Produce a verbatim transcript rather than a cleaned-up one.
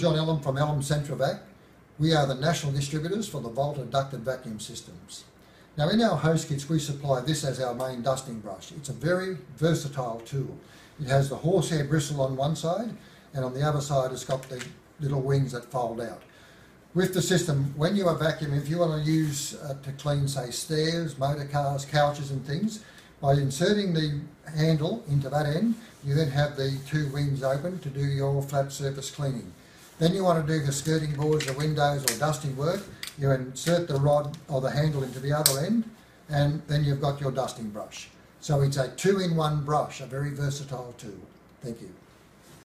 John Ellem from Ellem's Centravac. We are the national distributors for the Volta Ducted vacuum systems. Now in our hose kits we supply this as our main dusting brush. It's a very versatile tool. It has the horsehair bristle on one side, and on the other side it's got the little wings that fold out. With the system, when you are vacuuming, if you want to use uh, to clean say stairs, motor cars, couches and things, by inserting the handle into that end, you then have the two wings open to do your flat surface cleaning. Then you want to do the skirting boards, the windows or dusting work, you insert the rod or the handle into the other end, and then you've got your dusting brush. So it's a two-in-one brush, a very versatile tool. Thank you.